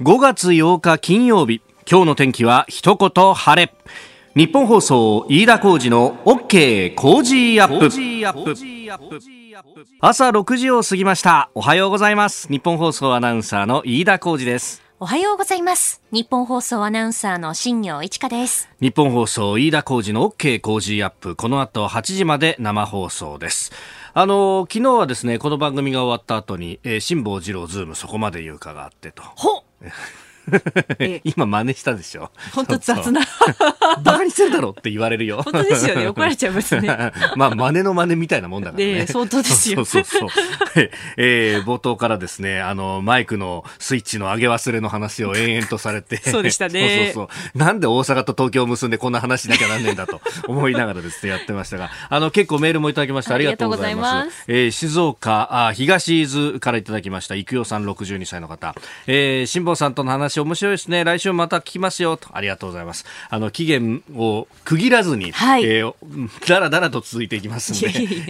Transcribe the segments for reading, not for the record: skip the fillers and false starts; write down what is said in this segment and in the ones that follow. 5月8日金曜日、今日の天気は一言晴れ。日本放送飯田浩司の OK コージーアップ。朝6時を過ぎました。おはようございます。日本放送アナウンサーの飯田浩司です。おはようございます。日本放送アナウンサーの新業一華です。日本放送飯田浩司の OK コージーアップ、この後8時まで生放送です。昨日はですね、この番組が終わった後に、辛坊治郎ズームそこまで言うかがあってと今真似したでしょ。本当雑なバカにしてるだろって言われるよ。本当ですよね、怒られちゃいますねまあ真似の真似みたいなもんだからね、相当ですよ。冒頭からですね、マイクのスイッチの上げ忘れの話を延々とされてそうでしたね。そうなんで大阪と東京を結んでこんな話しなきゃなんねんだと思いながらですねやってましたが、結構メールもいただきました。ありがとうございます。静岡東伊豆からいただきました育代さん、62歳の方。辛坊さんとの話面白いですね、来週また聞きますよと。ありがとうございます。期限を区切らずに、だらだらと続いていきますの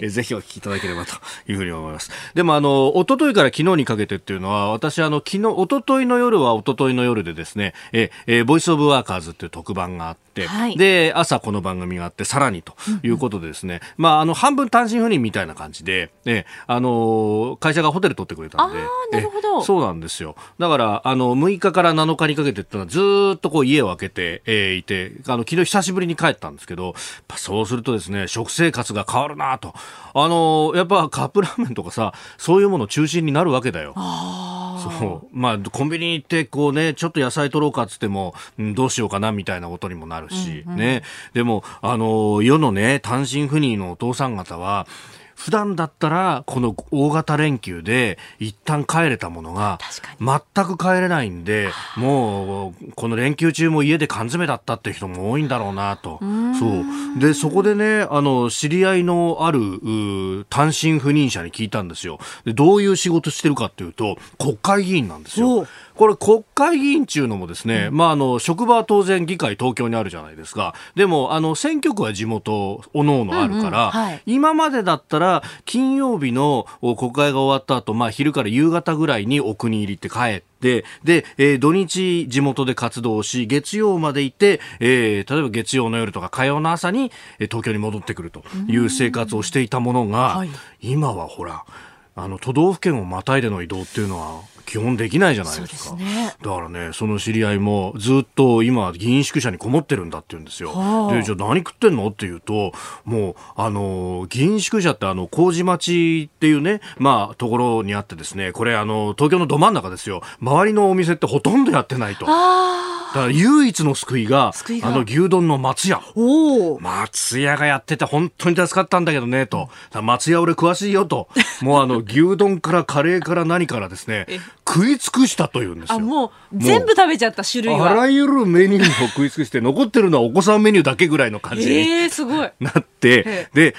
でぜひお聞きいただければというふうに思います。でも一昨日から昨日にかけてっていうのは、私一昨日の夜は一昨日の夜でですね、ボイスオブワーカーズっていう特番があって、で朝この番組があってさらにということでですね、半分単身赴任みたいな感じで、会社がホテル取ってくれたんで。なるほど。そうなんですよ。だから6日から7日にかけてってのはずっとこう家を空けて、いて、昨日久しぶりに帰ったんですけど、そうするとですね、食生活が変わるなと。やっぱカップラーメンとかさ、そういうもの中心になるわけだよ。そう、コンビニ行ってこうね、ちょっと野菜取ろうかっつっても、どうしようかなみたいなことにもなるし、ね。でも世のね、単身赴任のお父さん方は、普段だったらこの大型連休で一旦帰れたものが全く帰れないんで、もうこの連休中も家で缶詰だったっていう人も多いんだろうなと。そうで、そこでね、知り合いのある単身赴任者に聞いたんですよ。でどういう仕事してるかっていうと、国会議員なんですよ。これ国会議員中のもですね、職場は当然議会東京にあるじゃないですか。でも選挙区は地元おのおのあるから、今までだったら金曜日の国会が終わった後、昼から夕方ぐらいにお国入りって帰ってで土日地元で活動し、月曜までいて、例えば月曜の夜とか火曜の朝に東京に戻ってくるという生活をしていたものが、今はほら都道府県をまたいでの移動っていうのは基本できないじゃないですか。だからね、その知り合いもずっと今議員宿舎にこもってるんだって言うんですよ。で、じゃあ何食ってんのって言うと、もう議員宿舎って麹町っていうね、ところにあってですね、これ東京のど真ん中ですよ。周りのお店ってほとんどやってないと。だから唯一の救いが牛丼の松屋。松屋がやってて本当に助かったんだけどねと。松屋俺詳しいよと。もう牛丼からカレーから何からですね食い尽くしたというんですよ。もう全部食べちゃった、種類はあらゆるメニューを食い尽くして残ってるのはお子さんメニューだけぐらいの感じになって、で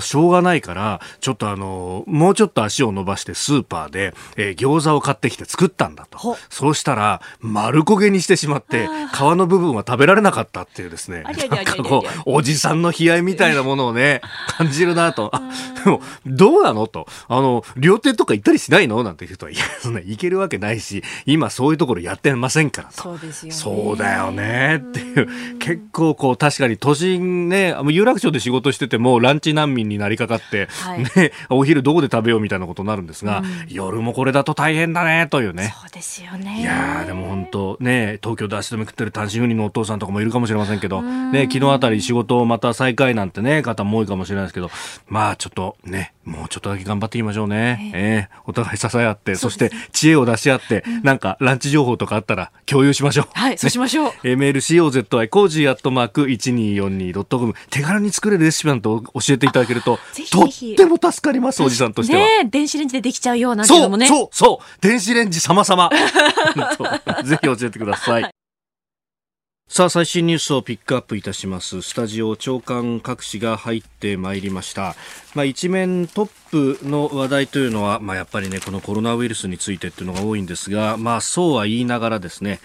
しょうがないからちょっともうちょっと足を伸ばしてスーパーで餃子を買ってきて作ったんだと。そうしたら丸焦げにしてしまって、皮の部分は食べられなかったっていうですね、なんかこうおじさんの悲哀みたいなものをね感じるなと。でもどうなのと、料亭とか行ったりしないのなんていう人は、いやそんな行けるわけないし、今そういうところやってませんからと。そうだよねっていう。結構こう確かに都心ね、有楽町で仕事しててもランチ難民になりかかって、お昼どこで食べようみたいなことになるんですが、夜もこれだと大変だねというね。そうですよね。いやでも本当ね、東京で足止め食ってる単身赴任のお父さんとかもいるかもしれませんけど、昨日あたり仕事をまた再開なんてね方も多いかもしれないですけど、ちょっとね、もうちょっとだけ頑張っていきましょうね。お互い支え合って、そして知恵を出し合って、なんかランチ情報とかあったら共有しましょう。そうしましょう。メール cozi@1242.com、 手軽に作れるレシピなんて教えていただけるととっても助かります。おじさんとしてはね、電子レンジでできちゃうようなのもね。そう電子レンジ様々ぜひ教えてください。さあ、最新ニュースをピックアップいたします。スタジオ、長官各紙が入ってまいりました。一面トップの話題というのは、やっぱりね、このコロナウイルスについてというのが多いんですが、そうは言いながらですね、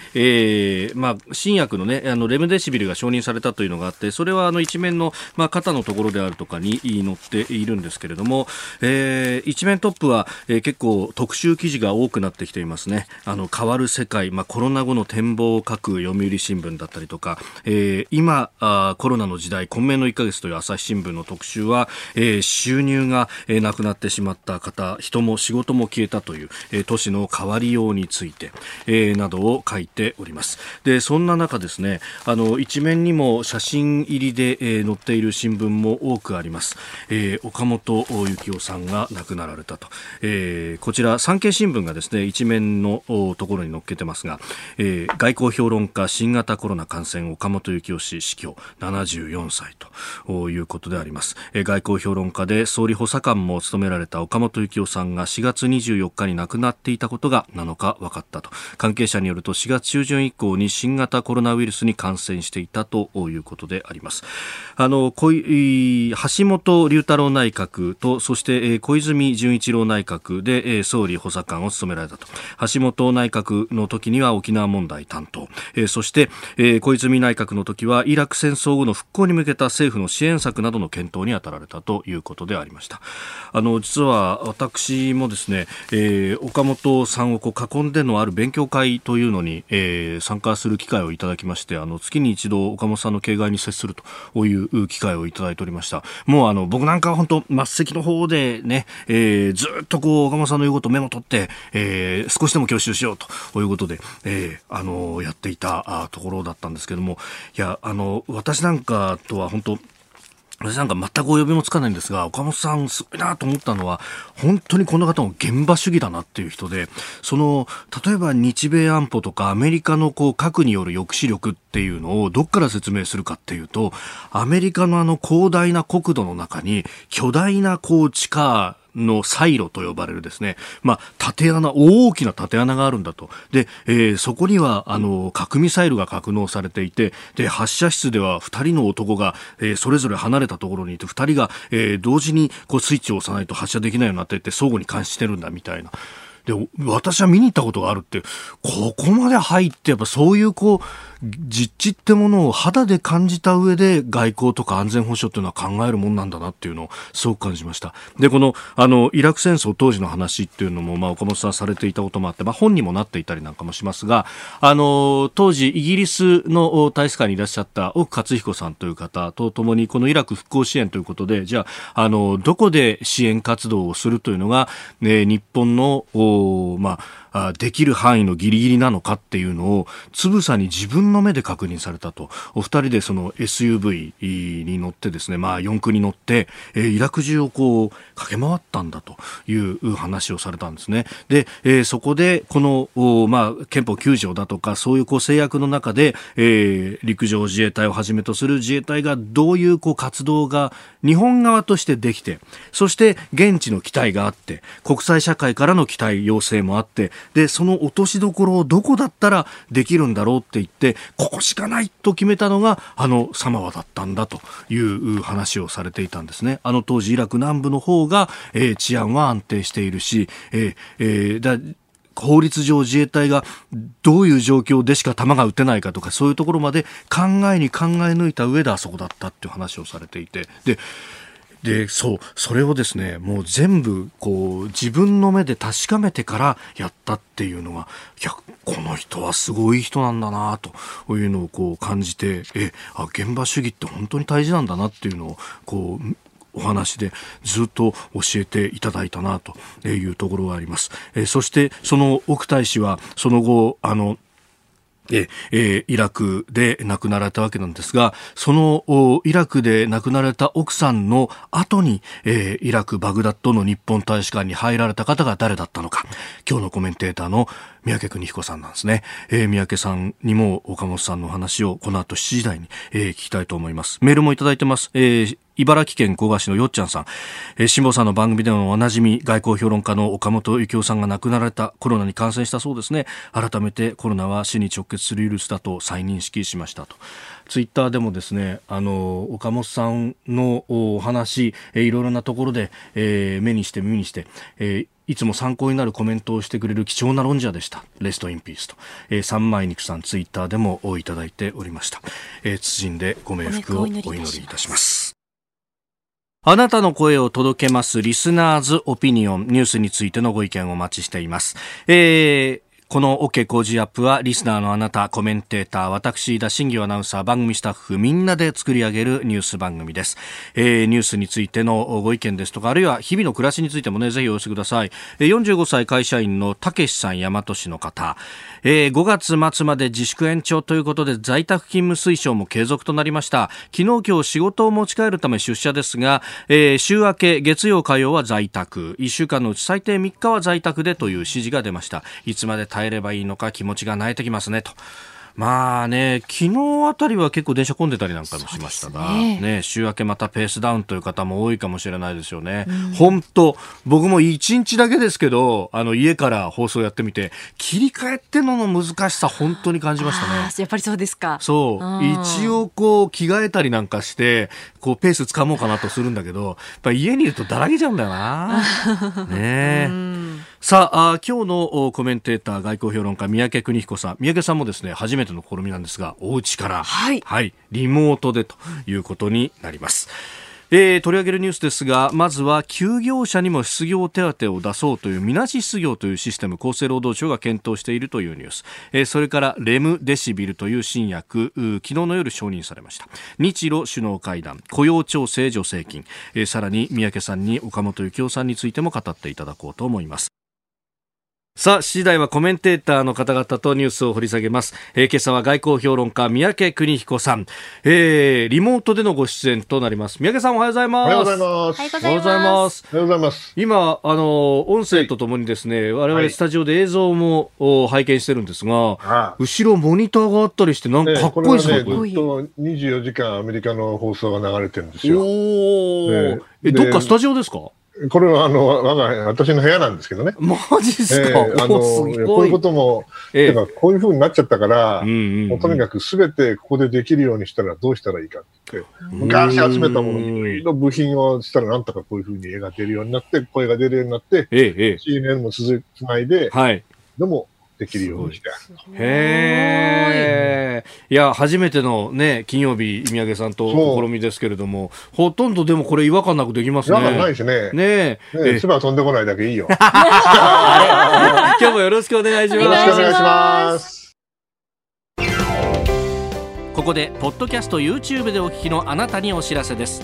新薬のね、レムデシビルが承認されたというのがあって、それは一面の、肩のところであるとかに載っているんですけれども、一面トップは、結構特集記事が多くなってきていますね。変わる世界、コロナ後の展望を書く読売新聞だったりとか、今コロナの時代混迷の1ヶ月という朝日新聞の特集は、収入が、なくなってしまった方、人も仕事も消えたという、都市の変わりようについて、などを書いております。で、そんな中ですね、一面にも写真入りで、載っている新聞も多くあります。岡本幸夫さんが亡くなられたと、こちら産経新聞がですね、一面のところに載っけてますが、外交評論家、新型コロナ感染、岡本幸夫氏死去、74歳ということであります。外交評論家で総理補佐官も務められた岡本幸夫さんが4月24日に亡くなっていたことが7日分かったと。関係者によると、4月中旬以降に新型コロナウイルスに感染していたということであります。橋本龍太郎内閣と、そして小泉純一郎内閣で総理補佐官を務められたと。橋本内閣の時には沖縄問題担当、そして小泉内閣の時はイラク戦争後の復興に向けた政府の支援策などの検討に当たられたということでありました。実は私もですね、岡本さんをこう囲んでのある勉強会というのに、参加する機会をいただきまして、月に一度岡本さんの境外に接するという機会をいただいておりました。もう僕なんかは本当末席の方でね、ずっとこう岡本さんの言うことをメモ取って、少しでも吸収しようということで、やっていたところだったんですけども、いや、私なんかとは本当、私なんか全くお呼びもつかないんですが、岡本さんすごいなと思ったのは、本当にこの方も現場主義だなっていう人で、例えば日米安保とかアメリカのこう核による抑止力っていうのをどっから説明するかっていうと、アメリカの広大な国土の中に巨大なこう地下のサイロと呼ばれるですね、縦穴、大きな縦穴があるんだと。で、そこには核ミサイルが格納されていて、で、発射室では2人の男が、それぞれ離れたところにいて、2人が、同時にこうスイッチを押さないと発射できないようになっていて、相互に監視してるんだみたいな。で、私は見に行ったことがあるって、ここまで入って、やっぱそういうこう実地ってものを肌で感じた上で、外交とか安全保障っていうのは考えるもんなんだなっていうのをすごく感じました。で、このイラク戦争当時の話っていうのも、岡本さんされていたこともあって、本にもなっていたりなんかもしますが、当時イギリスの大使館にいらっしゃった奥克彦さんという方と共に、このイラク復興支援ということで、じゃあ、どこで支援活動をするというのが、日本のできる範囲のギリギリなのかっていうのをつぶさに自分の目で確認されたと。お二人でその SUV に乗ってですね、四駆に乗って、イラク中をこう駆け回ったんだという話をされたんですね。で、そこでこの、憲法9条だとかそういう、制約の中で、陸上自衛隊をはじめとする自衛隊がどういう、活動が日本側としてできて、そして現地の期待があって、国際社会からの期待要請もあって、で、その落としどころをどこだったらできるんだろうって言って、ここしかないと決めたのがサマワだったんだという話をされていたんですね。当時イラク南部の方が、治安は安定しているし、法律上自衛隊がどういう状況でしか弾が撃てないかとか、そういうところまで考え抜いた上であそこだったっていう話をされていて、で、それをですね、もう全部、自分の目で確かめてからやったっていうのが、この人はすごい人なんだなというのを感じて、現場主義って本当に大事なんだなっていうのを、お話でずっと教えていただいたなというところがあります。そして、その奥大使は、その後、イラクで亡くなられたわけなんですが、そのイラクで亡くなられた奥さんの後に、イラクバグダッドの日本大使館に入られた方が誰だったのか、今日のコメンテーターの三宅邦彦さんなんですね。三宅さんにも岡本さんのお話をこの後7時台に、聞きたいと思います。メールもいただいてます。茨城県古河市のよっちゃんさん、辛坊さんの番組でもおなじみ外交評論家の岡本幸夫さんが亡くなられた、コロナに感染したそうですね。改めてコロナは死に直結するウイルスだと再認識しましたと。ツイッターでもですね、岡本さんのお話、いろいろなところで、目にして耳にして、いつも参考になるコメントをしてくれる貴重な論者でした。レストインピースと。三枚肉さんツイッターでもいただいておりました。謹んでご冥福をお祈りいたします。あなたの声を届けますリスナーズオピニオン、ニュースについてのご意見をお待ちしています。この OK 工事アップはリスナーのあなた、コメンテーター、私、田新業アナウンサー、番組スタッフみんなで作り上げるニュース番組です。ニュースについてのご意見ですとか、あるいは日々の暮らしについてもね、ぜひお寄せください。45歳会社員のたけしさん、大和市の方、5月末まで自粛延長ということで在宅勤務推奨も継続となりました。昨日今日仕事を持ち帰るため出社ですが、週明け月曜火曜は在宅、1週間のうち最低3日は在宅でという指示が出ました。いつまで帰ればいいのか気持ちが萎えてきますねと。まあね、昨日あたりは結構電車混んでたりなんかもしましたが、ね、週明けまたペースダウンという方も多いかもしれないですよね。本当、僕も1日だけですけど、家から放送やってみて、切り替えっての難しさ本当に感じましたね。やっぱりそうですか。そう。一応こう着替えたりなんかして、こうペースつかもうかなとするんだけど、やっぱ家にいるとだらけちゃうんだよな。ねえ。さあ、今日のコメンテーター、外交評論家、三宅邦彦さん。三宅さんもですね、初めての試みなんですが、お家から、はい、リモートでということになります。取り上げるニュースですが、まずは休業者にも失業手当を出そうというみなし失業というシステム、厚生労働省が検討しているというニュース、それからレムデシビルという新薬、昨日の夜承認されました。日露首脳会談、雇用調整助成金、さらに三宅さんに岡本幸夫さんについても語っていただこうと思います。さあ、次第はコメンテーターの方々とニュースを掘り下げます。今朝は外交評論家、三宅邦彦さん、リモートでのご出演となります。三宅さん、おはようございます。おはようございます。おはようございます。おはようございます。今、音声とともにですね、我々スタジオで映像も、拝見してるんですが、後ろモニターがあったりして、なんかかっこいいですね。これはね、ずっと24時間アメリカの放送が流れてるんですよ。どっかスタジオですか？これは私の部屋なんですけどね。マジっすか？こういうことも、こういう風になっちゃったから、もうとにかく全てここでできるようにしたらどうしたらいいかって、昔集めたものの部品をしたらなんとかこういう風に絵が出るようになって、声が出るようになって、CNN も続きないで、でも、できるようにして。へー。いや、初めてのね、金曜日、三宅さんと試みですけれども、ほとんどでもこれ違和感なくできますね。違和感ないですね。ねえ。千葉飛んでこないだけいいよ。今日もよろしくお願いします。よろしくお願いします。ここで、ポッドキャスト YouTube でお聞きのあなたにお知らせです。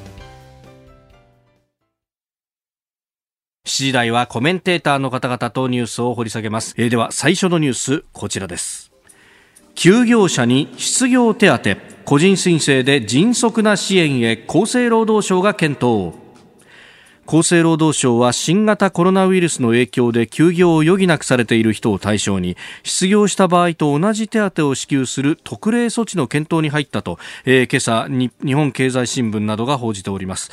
7時台はコメンテーターの方々とニュースを掘り下げます。では最初のニュース、こちらです。休業者に失業手当、個人申請で迅速な支援へ厚生労働省が検討。厚生労働省は新型コロナウイルスの影響で休業を余儀なくされている人を対象に、失業した場合と同じ手当を支給する特例措置の検討に入ったと、今朝日本経済新聞などが報じております。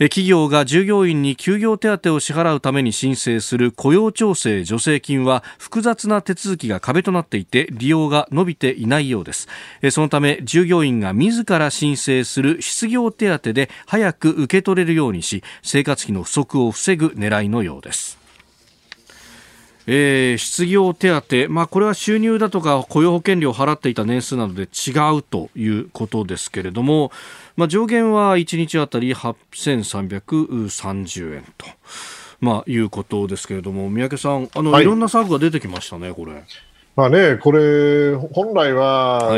企業が従業員に休業手当を支払うために申請する雇用調整助成金は複雑な手続きが壁となっていて、利用が伸びていないようです。そのため従業員が自ら申請する失業手当で早く受け取れるようにし、生活費の不足を防ぐ狙いのようです。失業手当、これは収入だとか雇用保険料を払っていた年数などで違うということですけれども、上限は1日あたり8330円と、いうことですけれども、三宅さん、いろんな策が出てきましたね、これ。これ本来は、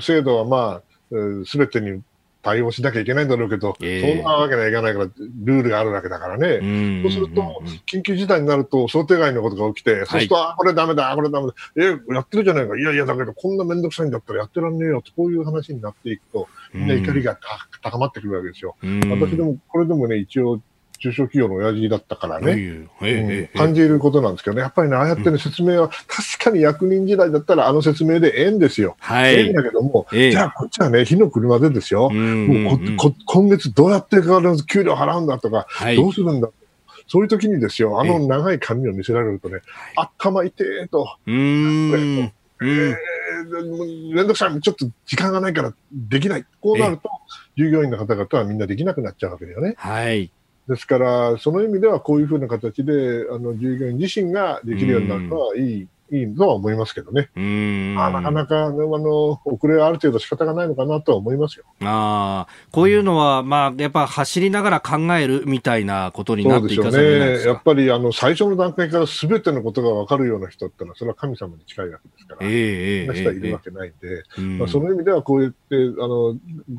制度は全てに対応しなきゃいけないんだろうけど、そんなわけにはいかないからルールがあるわけだからね、そうすると緊急事態になると想定外のことが起きて、はい、そうするとこれダメだこれダメだ、やってるじゃないか、いやいやだけどこんなめんどくさいんだったらやってらんねえよと、こういう話になっていくとみんな怒りが高まってくるわけですよ。私でもこれでもね、一応中小企業の親父だったからね、感じることなんですけどね、やっぱりね、ああやっての説明は、確かに役人時代だったら、あの説明でええんですよ。ええんだけども、じゃあ、こっちはね、火の車でですよ、もう今月どうやって給料払うんだとか、どうするんだ、そういう時にですよ、あの長い紙を見せられるとね、頭痛えと。めんどくさい、ちょっと時間がないからできない。こうなると、従業員の方々はみんなできなくなっちゃうわけだよね。ですから、その意味ではこういうふうな形で、従業員自身ができるようになるのはいい、いいとは思いますけどね。なかなか、遅れはある程度仕方がないのかなとは思いますよ。こういうのは、まあ、やっぱ走りながら考えるみたいなことになっていかざるを得ないですか。そうですよね。やっぱり、最初の段階から全てのことが分かるような人ってのは、それは神様に近いわけですから、そんな人はいるわけないんで、その意味ではこうやって、後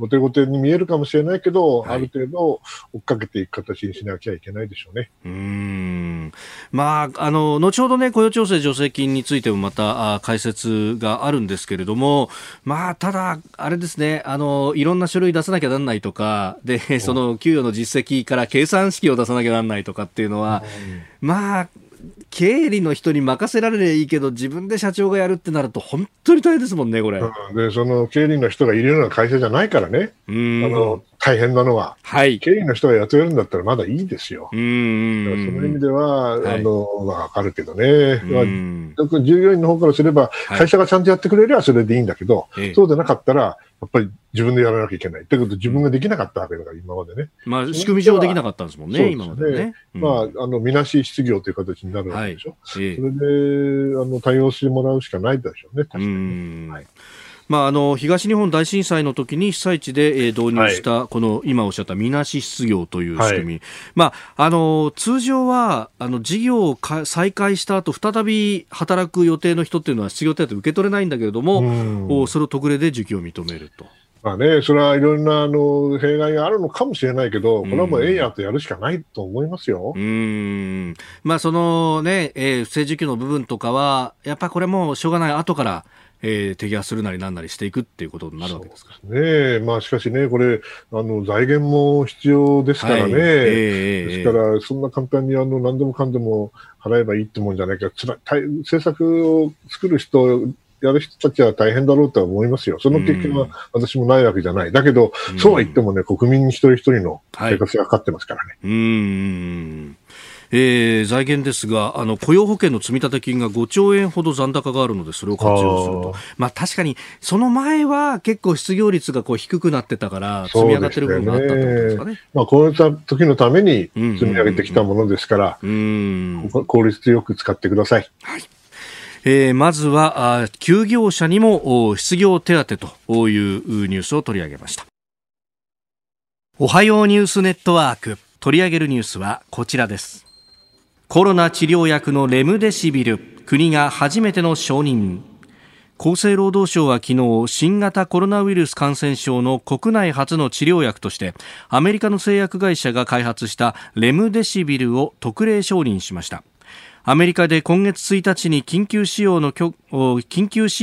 手後手に見えるかもしれないけど、ある程度追っかけていく形にしなきゃいけないでしょうね。まあ、後ほどね、雇用調整助成金についてもまた解説があるんですけれども、まあ、ただ、あれですね、いろんな書類出さなきゃなんないとかで、その給与の実績から計算式を出さなきゃなんないとかっていうのは、まあ、経理の人に任せられればいいけど、自分で社長がやるってなると、本当に大変ですもんね、これ。で、その経理の人がいるような会社じゃないからね、大変なのは、経理の人が雇えるんだったらまだいいですよ。その意味では、わかるけどね、従業員の方からすれば、会社がちゃんとやってくれればそれでいいんだけど、そうでなかったら、やっぱり自分でやらなきゃいけない。ということで、自分ができなかったわけだから、今までね。まあ、仕組み上できなかったんですもんね、今までね。まあ、みなし失業という形になるわけでしょ。それで、対応してもらうしかないでしょうね、確かに。まあ、東日本大震災の時に被災地で導入したこの今おっしゃったみなし失業という仕組み、まあ、通常は事業を再開した後再び働く予定の人というのは失業手当受け取れないんだけれども、それを特例で受給を認めると。まあね、それはいろんな弊害があるのかもしれないけど、これはもうええやとやるしかないと思いますよ。まあ、そのね、不正受給の部分とかはやっぱりこれもしょうがない、後から提案するなりなんなりしていくっていうことになるわけですか。そうですね。まあ、しかしね、これ財源も必要ですからね、ですからそんな簡単に何でもかんでも払えばいいってもんじゃないから、政策を作る人やる人たちは大変だろうとは思いますよ。その経験は私もないわけじゃない。だけど、そうは言ってもね、国民一人一人の生活がかかってますからね。財源ですが、雇用保険の積立金が5兆円ほど残高があるので、それを活用すると。まあ、確かにその前は結構失業率がこう低くなってたから積み上がってる部分があったってことですかね。まあ、こういった時のために積み上げてきたものですから、効率よく使ってください。まずは休業者にも失業手当というニュースを取り上げました。おはようニュースネットワーク、取り上げるニュースはこちらです。コロナ治療薬のレムデシビル、国が初めての承認。厚生労働省は昨日、新型コロナウイルス感染症の国内初の治療薬としてアメリカの製薬会社が開発したレムデシビルを特例承認しました。アメリカで今月1日に緊急使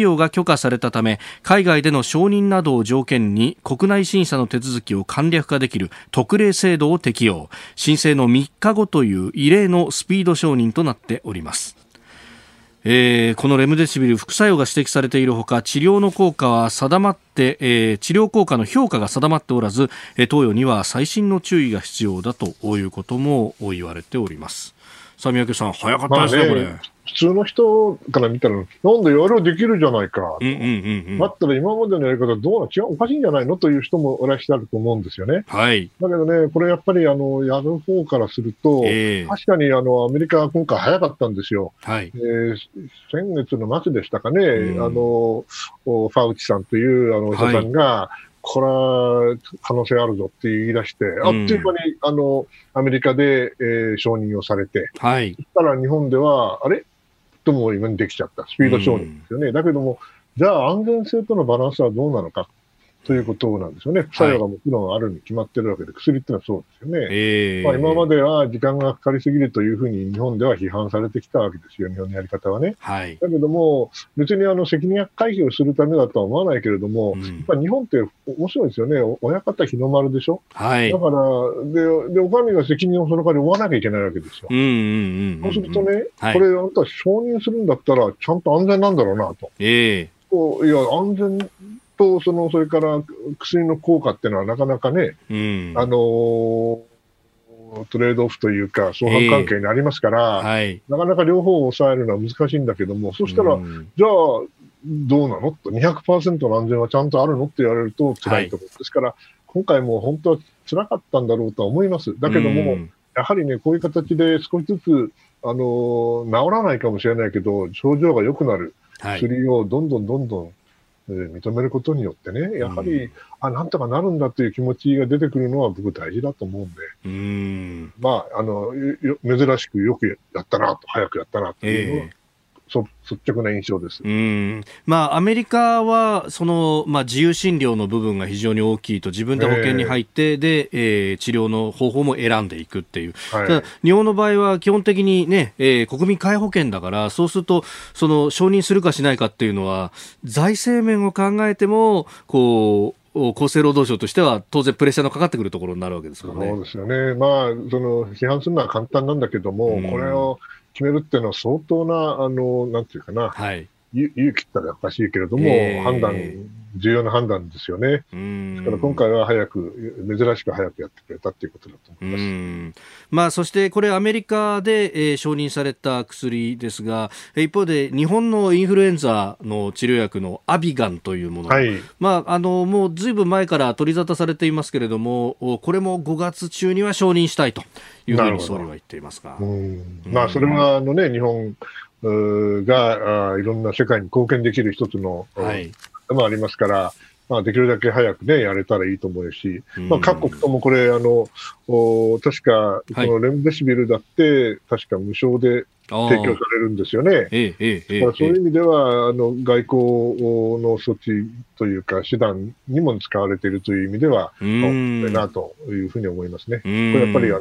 用が許可されたため、海外での承認などを条件に国内審査の手続きを簡略化できる特例制度を適用。申請の3日後という異例のスピード承認となっております。このレムデシビル、副作用が指摘されているほか、治療効果の評価が定まっておらず、投与には細心の注意が必要だということも言われております。三宅さん、早かったですね、これ。普通の人から見たら、なんでやればできるじゃないか、だったら今までのやり方、どうな違う、おかしいんじゃないのという人もいらっしゃると思うんですよね。だけどね、これやっぱりやる方からすると、確かにアメリカは今回早かったんですよ。先月の末でしたかね、ファウチさんというお医者さんが、これは可能性あるぞって言い出して、あっという間にアメリカで、承認をされて、そしたら日本では、あれとも今にできちゃった、スピード承認ですよね。だけども、じゃあ安全性とのバランスはどうなのか。ということなんですよね。副作用がもちろんあるに決まってるわけで、薬ってのはそうですよね。今までは時間がかかりすぎるというふうに日本では批判されてきたわけですよ、日本のやり方はね。はい、だけども、別に責任回避をするためだとは思わないけれども、やっぱ日本って面白いですよね。親方日の丸でしょ、はい、だからで、お上が責任をその代わり負わなきゃいけないわけですよ。そうするとね、はい、これあんた承認するんだったら、ちゃんと安全なんだろうなと。いや、安全とそれから薬の効果っていうのはなかなかね、トレードオフというか相反関係にありますから、はい、なかなか両方を抑えるのは難しいんだけども、そしたら、じゃあどうなのと 200% の安全はちゃんとあるのって言われると辛いところ、はい、ですから今回も本当は辛かったんだろうとは思います。だけども、やはりね、こういう形で少しずつ治らないかもしれないけど症状が良くなる薬をどんどん認めることによってね、やはり、なんとかなるんだという気持ちが出てくるのは僕大事だと思うんで、まあ、珍しくよくやったなと、早くやったなというのは、率直な印象です。まあ、アメリカは自由診療の部分が非常に大きいと、自分で保険に入って、治療の方法も選んでいくっていう、はい、ただ日本の場合は基本的に、ね国民皆保険だから、そうすると承認するかしないかっていうのは財政面を考えても厚生労働省としては当然プレッシャーのかかってくるところになるわけですからね。そうですよね。まあ、批判するのは簡単なんだけども、これを決めるっていうのは相当な、なんていうかな、はい、勇気ったらおかしいけれども、重要な判断ですよね。ですから今回は珍しく早くやってくれたということだと思います。まあ、そしてこれアメリカで、承認された薬ですが、一方で日本のインフルエンザの治療薬のアビガンというもの、はい、まあ、もうずいぶん前から取り沙汰されていますけれども、これも5月中には承認したいというふうに総理は言っていますが、まあ、それは日本がいろんな世界に貢献できる一つの、はいもありますから、まあ、できるだけ早くね、やれたらいいと思うし、まあ、各国ともこれ、確か、レムデシビルだって、確か無償で提供されるんですよね。そういう意味では、外交の措置というか、手段にも使われているという意味では、いいなというふうに思いますね。これやっぱ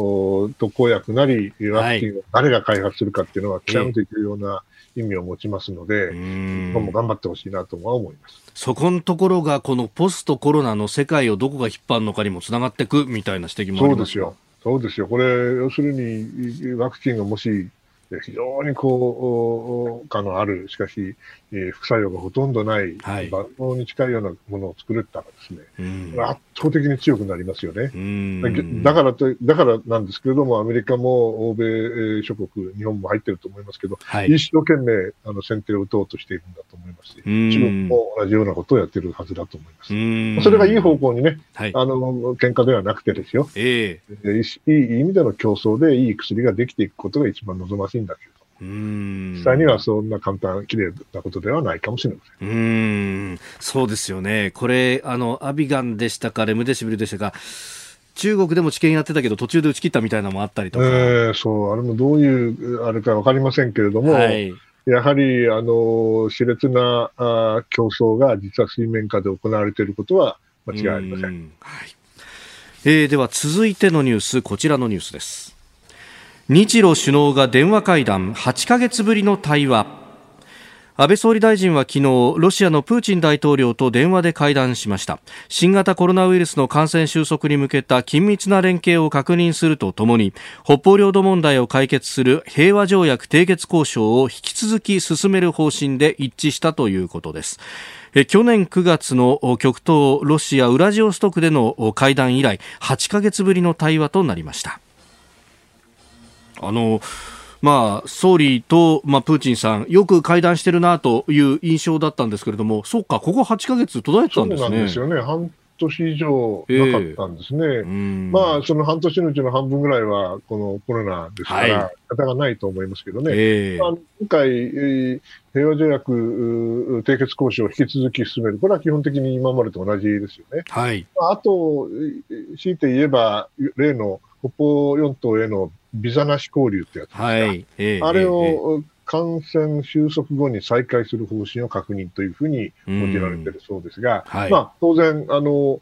り特効薬なり、ワクチンを誰が開発するかっていうのは、極めて重要な意味を持ちますので、今も頑張ってほしいなとは思います。そこのところが、このポストコロナの世界をどこが引っ張るのかにもつながっていくみたいな指摘もあります。そうですよ。これ、要するに、ワクチンがもし、非常に効果のある、しかし、副作用がほとんどない、万能に近いようなものを作れたらですね、圧倒的に強くなりますよね。だからなんですけれども、アメリカも欧米諸国、日本も入ってると思いますけど、一生懸命先手を打とうとしているんだと思いますし、中国も同じようなことをやってるはずだと思います。それがいい方向にね、喧嘩ではなくてですよ、いい意味での競争でいい薬ができていくことが一番望ましいんだけど、実際にはそんな簡単、きれいなことではないかもしれません。そうですよね。これアビガンでしたか、レムデシビルでしたか、中国でも治験やってたけど途中で打ち切ったみたいなのもあったりとか、あれもどういうあれか分かりませんけれども、やはり熾烈な競争が実は水面下で行われていることは間違いありません。では続いてのニュース、こちらのニュースです。日露首脳が電話会談、8ヶ月ぶりの対話。安倍総理大臣は昨日、ロシアのプーチン大統領と電話で会談しました。新型コロナウイルスの感染収束に向けた緊密な連携を確認するとともに、北方領土問題を解決する平和条約締結交渉を引き続き進める方針で一致したということです。去年9月の極東ロシアウラジオストクでの会談以来、8ヶ月ぶりの対話となりました。まあ、総理と、プーチンさんよく会談してるなという印象だったんですけれども、そうか、ここ8ヶ月途絶えてたんですね。そうなんですよね。半年以上なかったんですね。まあ、その半年のうちの半分ぐらいはこのコロナですから、仕方がないと思いますけどね。今回、平和条約締結交渉を引き続き進める、これは基本的に今までと同じですよね。あと、強いて言えば例の北方四島へのビザなし交流ってやつですか、あれを感染収束後に再開する方針を確認というふうに報じられているそうですが、はい、まあ、当然ロ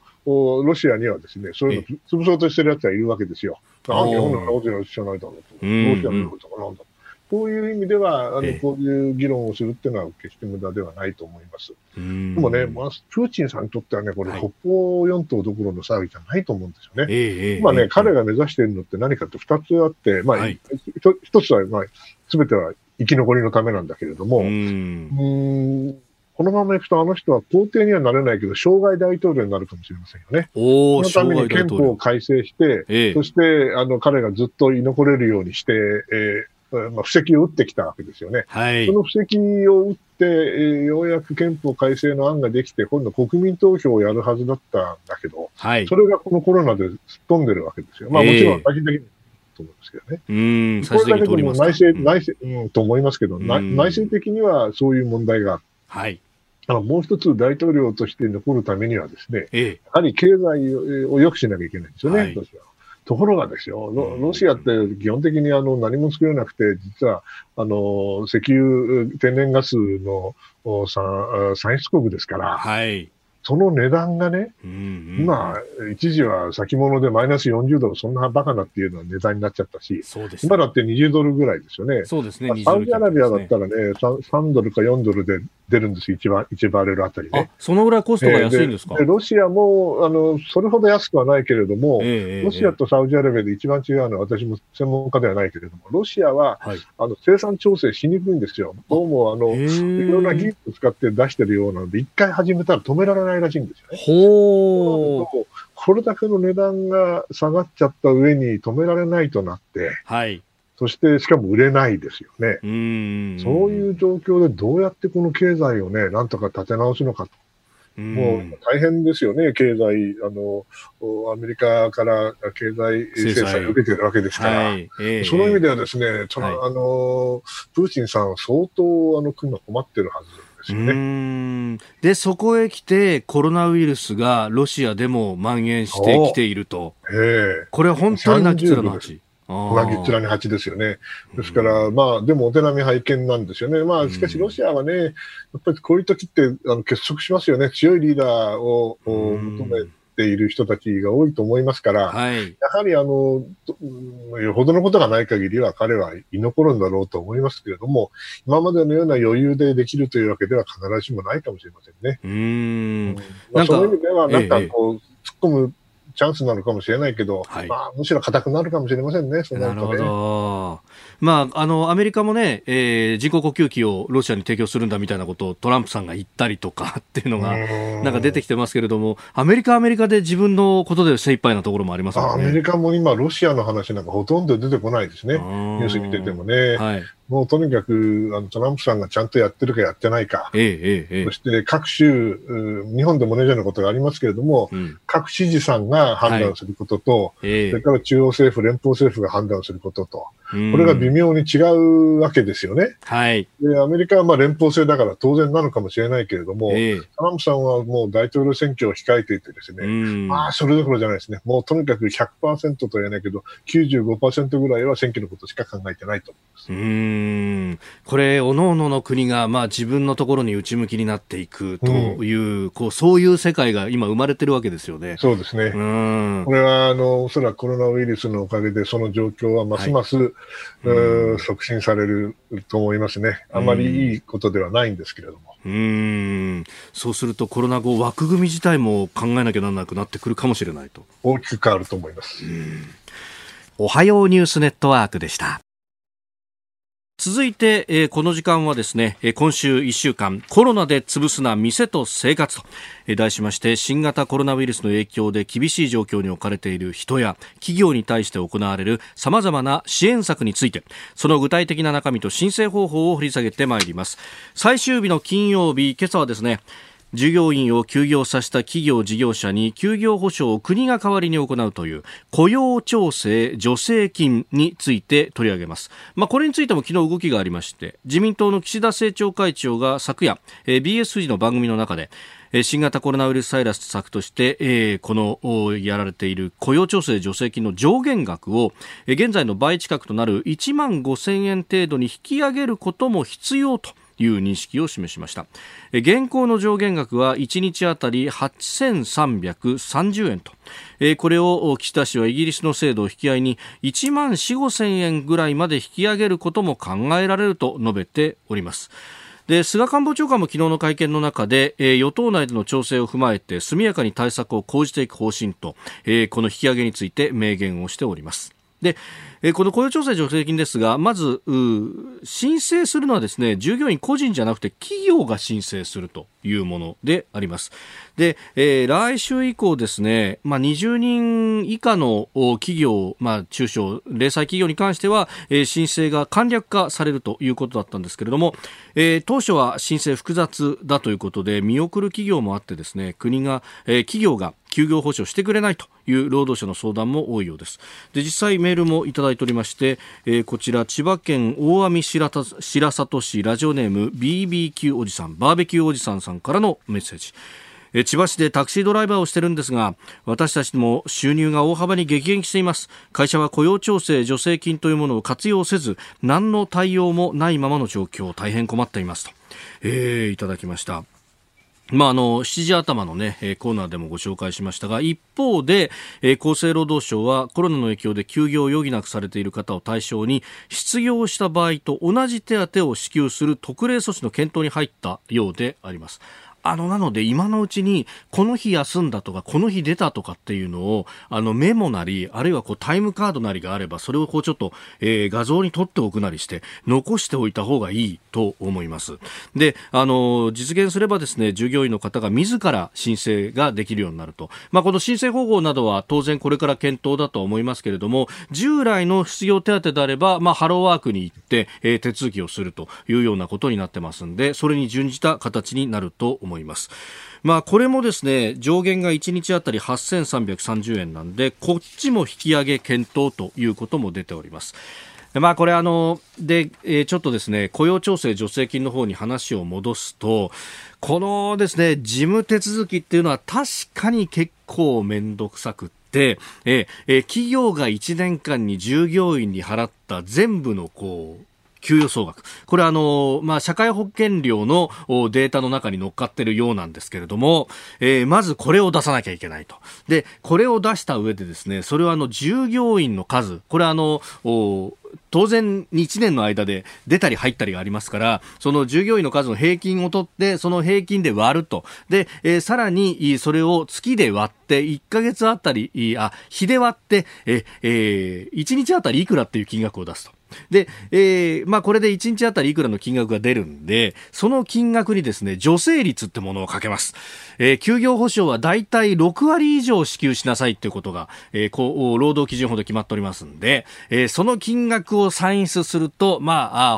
シアにはですね、そういうの潰そうとしてるやつはいるわけですよ。あんた、本来は知らないだろうと。ロシアのことかなんだと。こういう意味ではこういう議論をするっていうのは決して無駄ではないと思います。でもね、まあ、プーチンさんにとってはね、これ、北方四島どころの騒ぎじゃないと思うんですよね。今ね、彼が目指しているのって何かって2つあって、まあ、1つは、まあ、全ては生き残りのためなんだけれども、このままいくと、あの人は皇帝にはなれないけど、生涯大統領になるかもしれませんよね。そのために憲法を改正して、そして彼がずっと居残れるようにして、まあ、布石を打ってきたわけですよね。はい、その布石を打って、ようやく憲法改正の案ができて、今度国民投票をやるはずだったんだけど、はい、それがこのコロナですっ飛んでるわけですよ。まあ、もちろん最終的にと思うんですけどね。これだけでも内政と思いますけど、内政的にはそういう問題がある。はい、もう一つ大統領として残るためにはですね、やはり経済を良くしなきゃいけないんですよね。はい、ところがですよ、ロシアって基本的に何も作れなくて、実は石油、天然ガスの産出国ですから、はい、その値段がね、今、一時は先物でマイナス40ドル、そんなバカなっていうのは値段になっちゃったし、ね、今だって20ドルぐらいですよね。そうですね、サウジアラビアだったらね、3ドルか4ドルで出るんですよ、1バレルあたりね。そのぐらいコストが安いんですか。ロシアもそれほど安くはないけれども、ロシアとサウジアラビアで一番違うのは、私も専門家ではないけれども、ロシアは、はい、生産調整しにくいんですよ。どうもいろんな技術を使って出してるようなので、一回始めたら止められないらしいんですよね。これだけの値段が下がっちゃった上に止められないとなって。はい。そして、しかも売れないですよね。そういう状況でどうやってこの経済をね、なんとか立て直すのかと。もう大変ですよね、経済、アメリカから経済制裁を受けてるわけですから、はい、その意味ではですね、プーチンさんは相当国が困ってるはずですよね。で、そこへ来て、コロナウイルスがロシアでも蔓延してきていると、これは本当に泣きつらな話。裏切られ8ですよね。ですから、まあ、でもお手並み拝見なんですよね。まあ、しかしロシアはね、やっぱりこういう時って結束しますよね。強いリーダーを求めている人たちが多いと思いますから、はい、やはりよほどのことがない限りは彼は居残るんだろうと思いますけれども、今までのような余裕でできるというわけでは必ずしもないかもしれませんね。そういう意味では、なんかこう、突っ込むチャンスなのかもしれないけど、はい、まあ、むしろ硬くなるかもしれませんね、その後ね。なるほど。まあ、アメリカもね、人工呼吸器をロシアに提供するんだみたいなことをトランプさんが言ったりとかっていうのがなんか出てきてますけれども、アメリカで自分のことで精一杯なところもありますよね。アメリカも今ロシアの話なんかほとんど出てこないですね、ニュース見ててもね。はい、もうとにかくトランプさんがちゃんとやってるかやってないか、そして各州、日本でも同じようなことがありますけれども、各知事さんが判断することと、それから中央政府、連邦政府が判断することと、これが微妙に違うわけですよね。はい、でアメリカはまあ連邦制だから当然なのかもしれないけれども、トランプさんはもう大統領選挙を控えていてですね、まあそれどころじゃないですね、もうとにかく 100% とは言えないけど、95% ぐらいは選挙のことしか考えてないと思います。これ、おのおのの国がまあ自分のところに内向きになっていくという、そういう世界が今生まれてるわけですよね。そうですね。これはおそらくコロナウイルスのおかげでその状況はますます、促進されると思いますね。あまりいいことではないんですけれども。そうするとコロナ後、枠組み自体も考えなきゃならなくなってくるかもしれないと。大きく変わると思います。おはようニュースネットワークでした。続いて、この時間はですね、今週1週間コロナで潰すな店と生活と題しまして、新型コロナウイルスの影響で厳しい状況に置かれている人や企業に対して行われる様々な支援策について、その具体的な中身と申請方法を掘り下げてまいります。最終日の金曜日、今朝はですね、従業員を休業させた企業事業者に休業補償を国が代わりに行うという雇用調整助成金について取り上げます。まあ、これについても昨日動きがありまして、自民党の岸田政調会長が昨夜 BS フジの番組の中で新型コロナウイルス対策として、このやられている雇用調整助成金の上限額を現在の倍近くとなる1万5000円程度に引き上げることも必要という認識を示しました。現行の上限額は1日あたり8330円と、これを岸田氏はイギリスの制度を引き合いに1万4、5000円ぐらいまで引き上げることも考えられると述べております。で、菅官房長官も昨日の会見の中で、与党内での調整を踏まえて速やかに対策を講じていく方針と、この引き上げについて明言をしております。で、この雇用調整助成金ですが、まず申請するのはですね、従業員個人じゃなくて企業が申請するというものであります。で、来週以降ですね、20人以下の企業、中小零細企業に関しては、申請が簡略化されるということだったんですけれども、当初は申請複雑だということで見送る企業もあってですね、企業が休業補償してくれないという労働者の相談も多いようです。で、実際メールもいただいておりまして、こちら千葉県大網白里市、ラジオネーム BBQ おじさん、バーベキューおじさんさんからのメッセージ。千葉市でタクシードライバーをしてるんですが、私たちも収入が大幅に激減しています。会社は雇用調整助成金というものを活用せず、何の対応もないままの状況、大変困っていますと、いただきました。7時頭のね、コーナーでもご紹介しましたが、一方で、厚生労働省はコロナの影響で休業を余儀なくされている方を対象に、失業した場合と同じ手当を支給する特例措置の検討に入ったようであります。なので今のうちにこの日休んだとかこの日出たとかっていうのをメモなり、あるいはタイムカードなりがあれば、それをちょっと、画像に撮っておくなりして残しておいた方がいいと思います。で、実現すればですね、従業員の方が自ら申請ができるようになると、この申請方法などは当然これから検討だとは思いますけれども、従来の失業手当であれば、ハローワークに行って、手続きをするというようなことになってますんで、それに準じた形になると思います。これもですね、上限が1日あたり8330円なんで、こっちも引き上げ検討ということも出ております。これちょっとですね、雇用調整助成金の方に話を戻すと、このですね、事務手続きっていうのは確かに結構面倒くさくって、企業が1年間に従業員に払った全部の給与総額、これ社会保険料のデータの中に乗っかってるようなんですけれども、まずこれを出さなきゃいけないと。で、これを出した上でですね、それは従業員の数、これ当然1年の間で出たり入ったりがありますから、その従業員の数の平均を取って、その平均で割ると。で、さらにそれを月で割って1ヶ月あたり日で割って1日あたりいくらっていう金額を出すと。で、これで1日あたりいくらの金額が出るんで、その金額にですね、助成率ってものをかけます。休業保障はだいたい6割以上支給しなさいということが、労働基準法で決まっておりますんで、その金額を算出すると、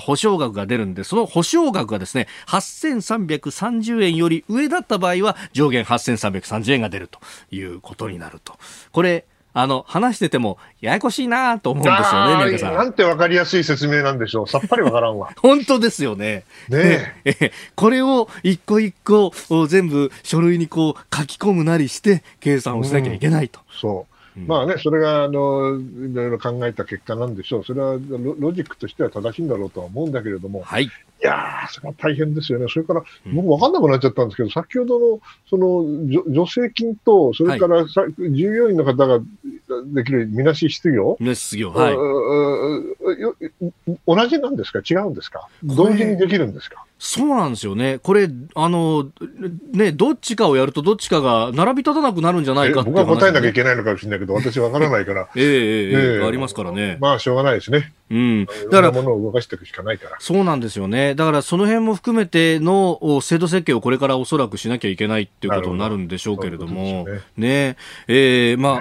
保証額が出るんで、その保証額がですね、8330円より上だった場合は上限8330円が出るということになると。これ話しててもややこしいなと思うんですよね、宮家さん。なんてわかりやすい説明なんでしょう。さっぱりわからんわ。本当ですよね。これを一個一個全部書類に書き込むなりして計算をしなきゃいけないと。それがいろいろ考えた結果なんでしょう。それはロジックとしては正しいんだろうとは思うんだけれども、それは大変ですよね。それから僕分かんなくなっちゃったんですけど、先ほどの助成金と、それから従業員の方ができるみなし失業、同じなんですか、違うんですか、同時にできるんですか。そうなんですよね。これどっちかをやるとどっちかが並び立たなくなるんじゃないかっていう話、僕は答えなきゃいけないのかもしれないけど、私わからないからありますからね。しょうがないですね。だから物を動かしていくしかないから。そうなんですよね。だからその辺も含めての制度設計をこれからおそらくしなきゃいけないっていうことになるんでしょうけれどもね。こ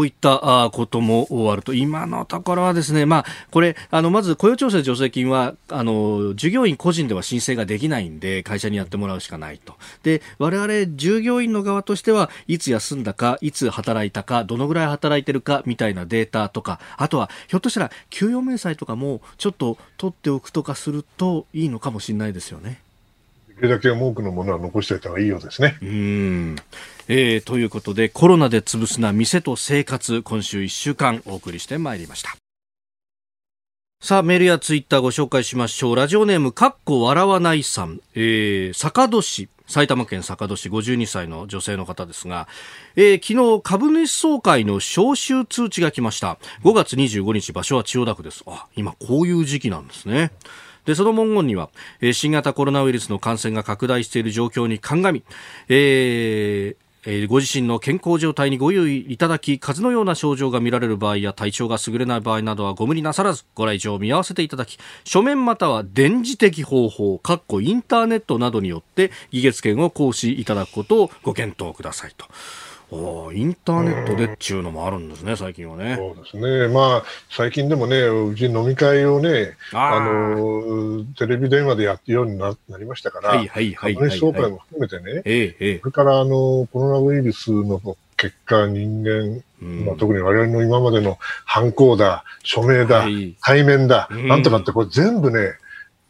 ういったこともあると。今のところはですね、これまず雇用調整助成金は従業員個人では申請ができないんで、会社にやってもらうしかないと。で、我々従業員の側としては、いつ休んだか、いつ働いたか、どのぐらい働いてるかみたいなデータとか、あとはひょっとしたら給与明細とかもちょっと取っておくとかするといいのかもしれないですよね。れだけ多くのものは残しておいた方がいいようですね。ということで、コロナで潰すな店と生活、今週1週間お送りしてまいりました。さあ、メールやツイッターご紹介しましょう。ラジオネームかっこ笑わないさん、坂戸市、埼玉県坂戸市、52歳の女性の方ですが、昨日株主総会の招集通知が来ました。5月25日場所は千代田区です。あ、今こういう時期なんですね。でその文言には、新型コロナウイルスの感染が拡大している状況に鑑み、ご自身の健康状態にご留意いただき、風邪のような症状が見られる場合や体調が優れない場合などはご無理なさらず、ご来場を見合わせていただき、書面または電磁的方法（インターネットなどによって議決権を行使いただくことをご検討くださいと。インターネットでっちゅうのもあるんですね、最近はね。そうですね。まあ最近でもね、うち飲み会をね、テレビ電話でやってように なりましたから、株主総会も含めてね、それからコロナウイルスの結果、人間、特に我々の今までの犯行だ、署名だ、対面だ、なんとかってこれ全部ね、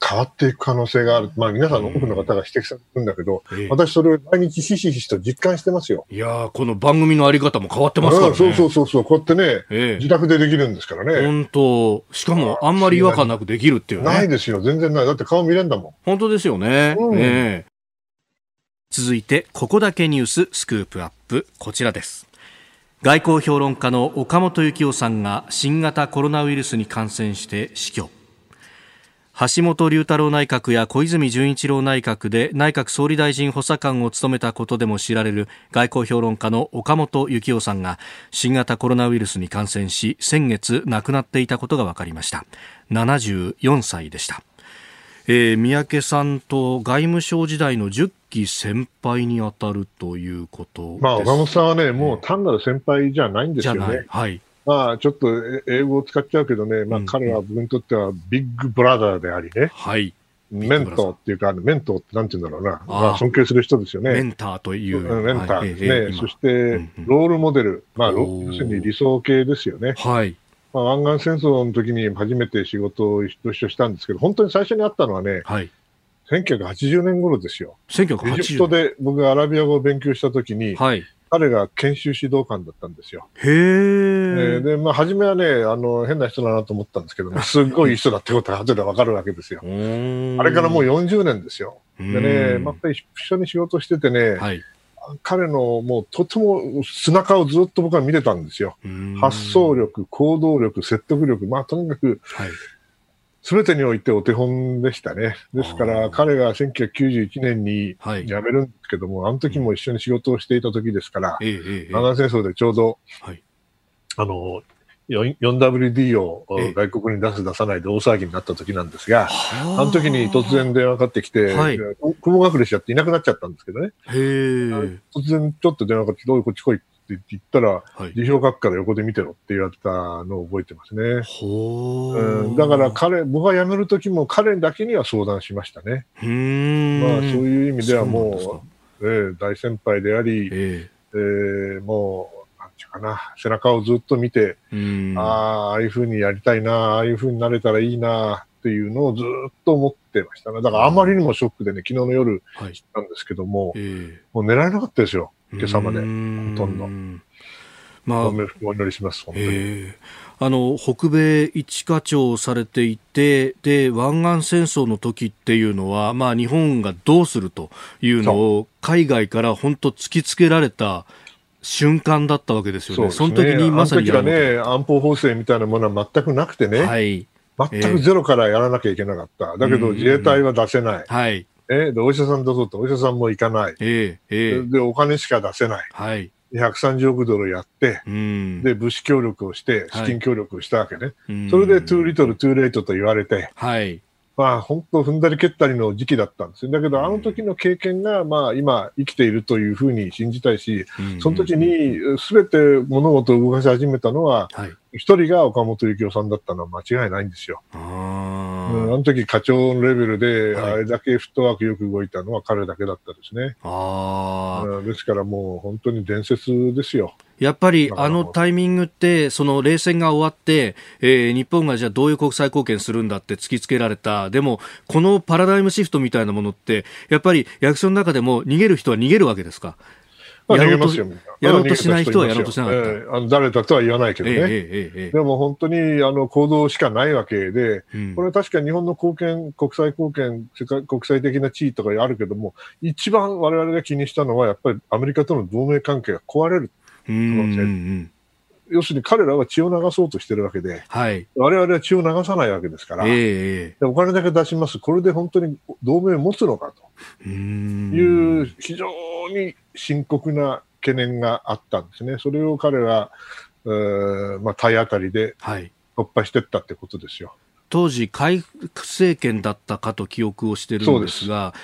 変わっていく可能性がある。まあ皆さんの多くの方が指摘されるんだけど、私それを毎日ひしひしと実感してますよ。いやー、この番組のあり方も変わってますからね。そうそう、こうやってね、自宅でできるんですからね。本当。しかもあんまり違和感なくできるっていうね。ないですよ、全然ない。だって顔見れんだもん。本当ですよね。続いて、ここだけニューススクープアップ、こちらです。外交評論家の岡本幸夫さんが新型コロナウイルスに感染して死去。橋本龍太郎内閣や小泉純一郎内閣で内閣総理大臣補佐官を務めたことでも知られる外交評論家の岡本幸夫さんが新型コロナウイルスに感染し、先月亡くなっていたことが分かりました。74歳でした。三宅さんと外務省時代の10期先輩にあたるということです。まあ岡本さんはね、もう単なる先輩じゃないんですよね。まあ、ちょっと英語を使っちゃうけどね、まあ、彼は僕にとってはビッグブラザーでありね、メントーっていうか、メントーってなんて言うんだろうな、まあ、尊敬する人ですよね。メンターという。メンターですね。そして、ロールモデル、まあ、要するに理想系ですよね。まあ、湾岸戦争の時に初めて仕事を一緒したんですけど、本当に最初に会ったのはね、1980年頃ですよ。1980年。エジプトで僕がアラビア語を勉強した時に、彼が研修指導官だったんですよ。で、まあ、初めはね、変な人だなと思ったんですけど、ね、すっごいいい人だってことは後でわかるわけですよ。あれからもう40年ですよ。でね、まあ、一緒に仕事しててね、彼のもうとても背中をずっと僕は見てたんですよ。発想力、行動力、説得力、まあ、とにかく、全てにおいてお手本でしたね。ですから彼が1991年に辞めるんですけども、あの時も一緒に仕事をしていた時ですから、湾岸戦争でちょうど、4WD を外国に出す出さないで大騒ぎになった時なんですが、あの時に突然電話かかってきて、雲隠れしちゃっていなくなっちゃったんですけどね。突然ちょっと電話かかってきて、こっち来いって言ったら、辞表書くから横で見てろって言われたのを覚えてますね。だから僕が辞める時も彼だけには相談しましたね。まあ、そういう意味ではもう、大先輩であり、もう、なんていうかな、背中をずっと見て、ああいうふうにやりたいな、ああいうふうになれたらいいなっていうのをずっと思ってましたね。だからあまりにもショックでね、昨日の夜知ったんですけども、もう寝られなかったですよ。今朝まで、ほとんど。まあ、お祈りします、本当に。北米一課長をされていて、で、湾岸戦争の時っていうのは、まあ、日本がどうするというのを、海外から本当突きつけられた瞬間だったわけですよね。その時にまさにやる。あの時はね、安保法制みたいなものは全くなくてね、全くゼロからやらなきゃいけなかった。だけど、自衛隊は出せない。で、お医者さん出そうと、お医者さんも行かない。で、お金しか出せない。130億ドルやって、で、物資協力をして、資金協力をしたわけね。それで、トゥーリトル、トゥーレイトと言われて、まあ、本当、踏んだり蹴ったりの時期だったんですよ。だけど、あの時の経験が、まあ、今、生きているというふうに信じたいし、その時に、すべて物事を動かし始めたのは、一人が岡本幸夫さんだったのは間違いないんですよ。あの時課長のレベルであれだけフットワークよく動いたのは彼だけだったですね。ですからもう本当に伝説ですよ。やっぱりあのタイミングってその冷戦が終わって、日本がじゃあどういう国際貢献するんだって突きつけられた。でもこのパラダイムシフトみたいなものってやっぱり役所の中でも逃げる人は逃げるわけですか。やろうとしない人はやろうとしなかった、誰だとは言わないけどね、でも本当に行動しかないわけで、これは確か日本の貢献、国際貢献、国際的な地位とかあるけども、一番我々が気にしたのはやっぱりアメリカとの同盟関係が壊れる可能性、要するに彼らは血を流そうとしてるわけで、我々は血を流さないわけですから、お金だけ出します、これで本当に同盟を持つのかという非常に深刻な懸念があったんですね。それを彼は、体当たりで突破していったってことですよ。当時、海政権だったかと記憶をしているんですが、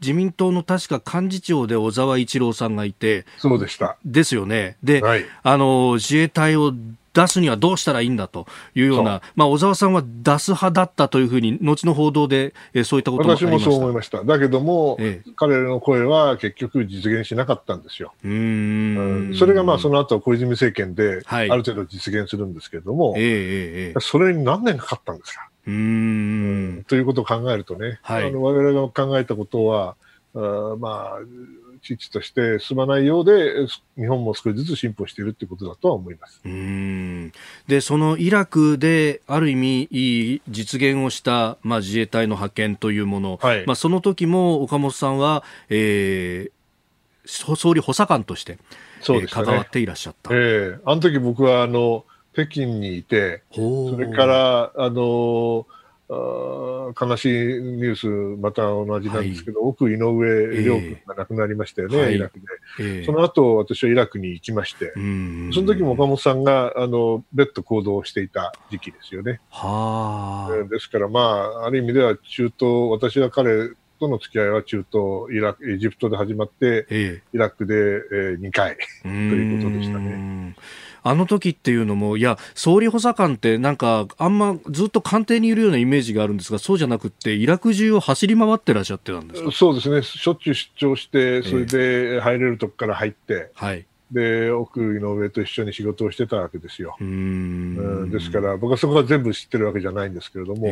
自民党の確か幹事長で小沢一郎さんがいて、そうでした。ですよね。で、自衛隊を出すにはどうしたらいいんだというような、小沢さんは出す派だったというふうに、後の報道でそういったことがありました。私もそう思いました。だけども、彼らの声は結局実現しなかったんですよ。それがその後小泉政権である程度実現するんですけれども、それに何年かかったんですか。ということを考えるとね、我々が考えたことは、として進まないようで、日本も少しずつ進歩しているということだとは思います。で、そのイラクである意味実現をした、自衛隊の派遣というもの、その時も岡本さんは、総理補佐官として、関わっていらっしゃった、あの時僕は北京にいて、それから悲しいニュース、また同じなんですけど、奥井上亮君が亡くなりましたよね、イラクで。その後、私はイラクに行きまして、その時も岡本さんが別途行動していた時期ですよね。ですから、ある意味では中東、私は彼との付き合いは中東、エジプトで始まって、イラクで2回ということでしたね。あの時っていうのも、いや、総理補佐官ってなんかあんまずっと官邸にいるようなイメージがあるんですが、そうじゃなくってイラク中を走り回ってらっしゃってたんですか。そうですね、しょっちゅう出張して、それで入れるとこから入って、で奥井上と一緒に仕事をしてたわけですよ。ですから僕はそこは全部知ってるわけじゃないんですけれども、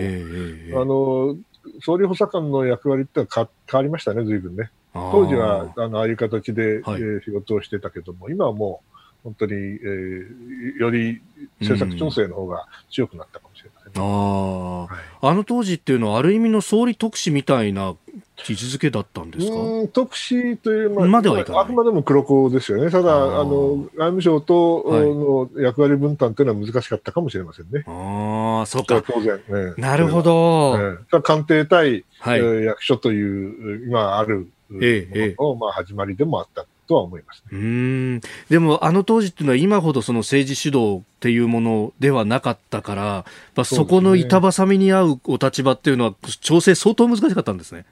総理補佐官の役割ってのは変わりましたね、随分ね。当時はああいう形で仕事をしてたけども、今はもう本当に、より政策調整の方が強くなったかもしれません、ね。あの当時っていうのはある意味の総理特使みたいな位置づけだったんですか。特使という、あくまでも黒子ですよね。ただ外務省との役割分担というのは難しかったかもしれませんね。そうか、当然、なるほど。官邸対役所という今あるものの始まりでもあったとは思いますね。でもあの当時っていうのは今ほどその政治主導っていうものではなかったから、そこの板挟みに合うお立場っていうのは調整相当難しかったんですね。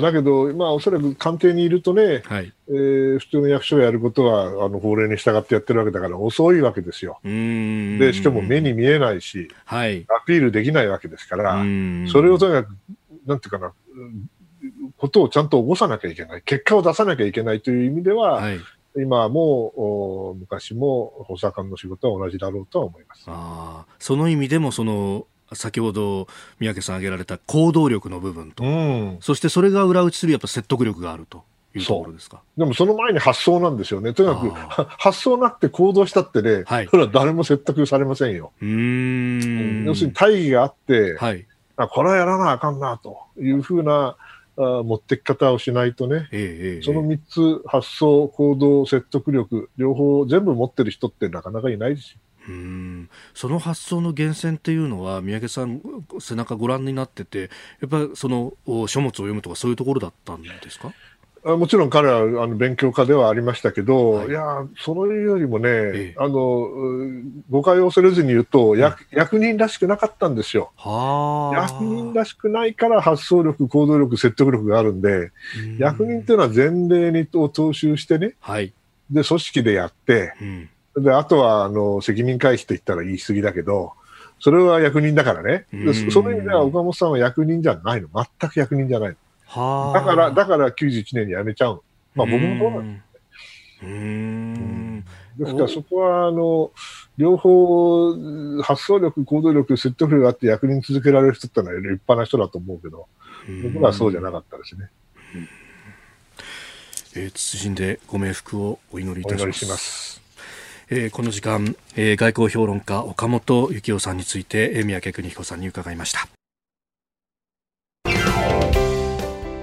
だけど、おそらく官邸にいるとね、普通の役所がやることは法令に従ってやってるわけだから遅いわけですよ。でしかも目に見えないし、アピールできないわけですから、それをとにかくなんていうかな、ことをちゃんと起こさなきゃいけない、結果を出さなきゃいけないという意味では、今も昔も補佐官の仕事は同じだろうとは思います。その意味でも、その先ほど宮家さん挙げられた行動力の部分と、そしてそれが裏打ちするやっぱ説得力があるというところですか。でもその前に発想なんですよね。とにかく発想なくて行動したってね、それは誰も説得されませんよ。要するに大義があって、これはやらなあかんなというふうな持ってき方をしないとね、その3つ、発想、行動、説得力、両方全部持ってる人ってなかなかいないですよ。その発想の源泉っていうのは、宮家さん、背中ご覧になってて、やっぱりその書物を読むとか、そういうところだったんですか。もちろん彼は勉強家ではありましたけど、いや、それよりもね、誤解を恐れずに言うと、役人らしくなかったんですよ。役人らしくないから発想力、行動力、説得力があるんで、役人というのは前例に踏襲してね、で組織でやって、であとは責任回避と言ったら言い過ぎだけど、それは役人だからね。その意味では岡本さんは役人じゃないの、全く役人じゃないの。だから91年に辞めちゃう。僕もそうなんですね。ですからそこは両方発想力、行動力、説得力があって役人続けられる人ってのは立派な人だと思うけど、僕はそうじゃなかったですね。謹んでご冥福をお祈りいたします。この時間、外交評論家岡本幸夫さんについて、三宅邦彦さんに伺いました。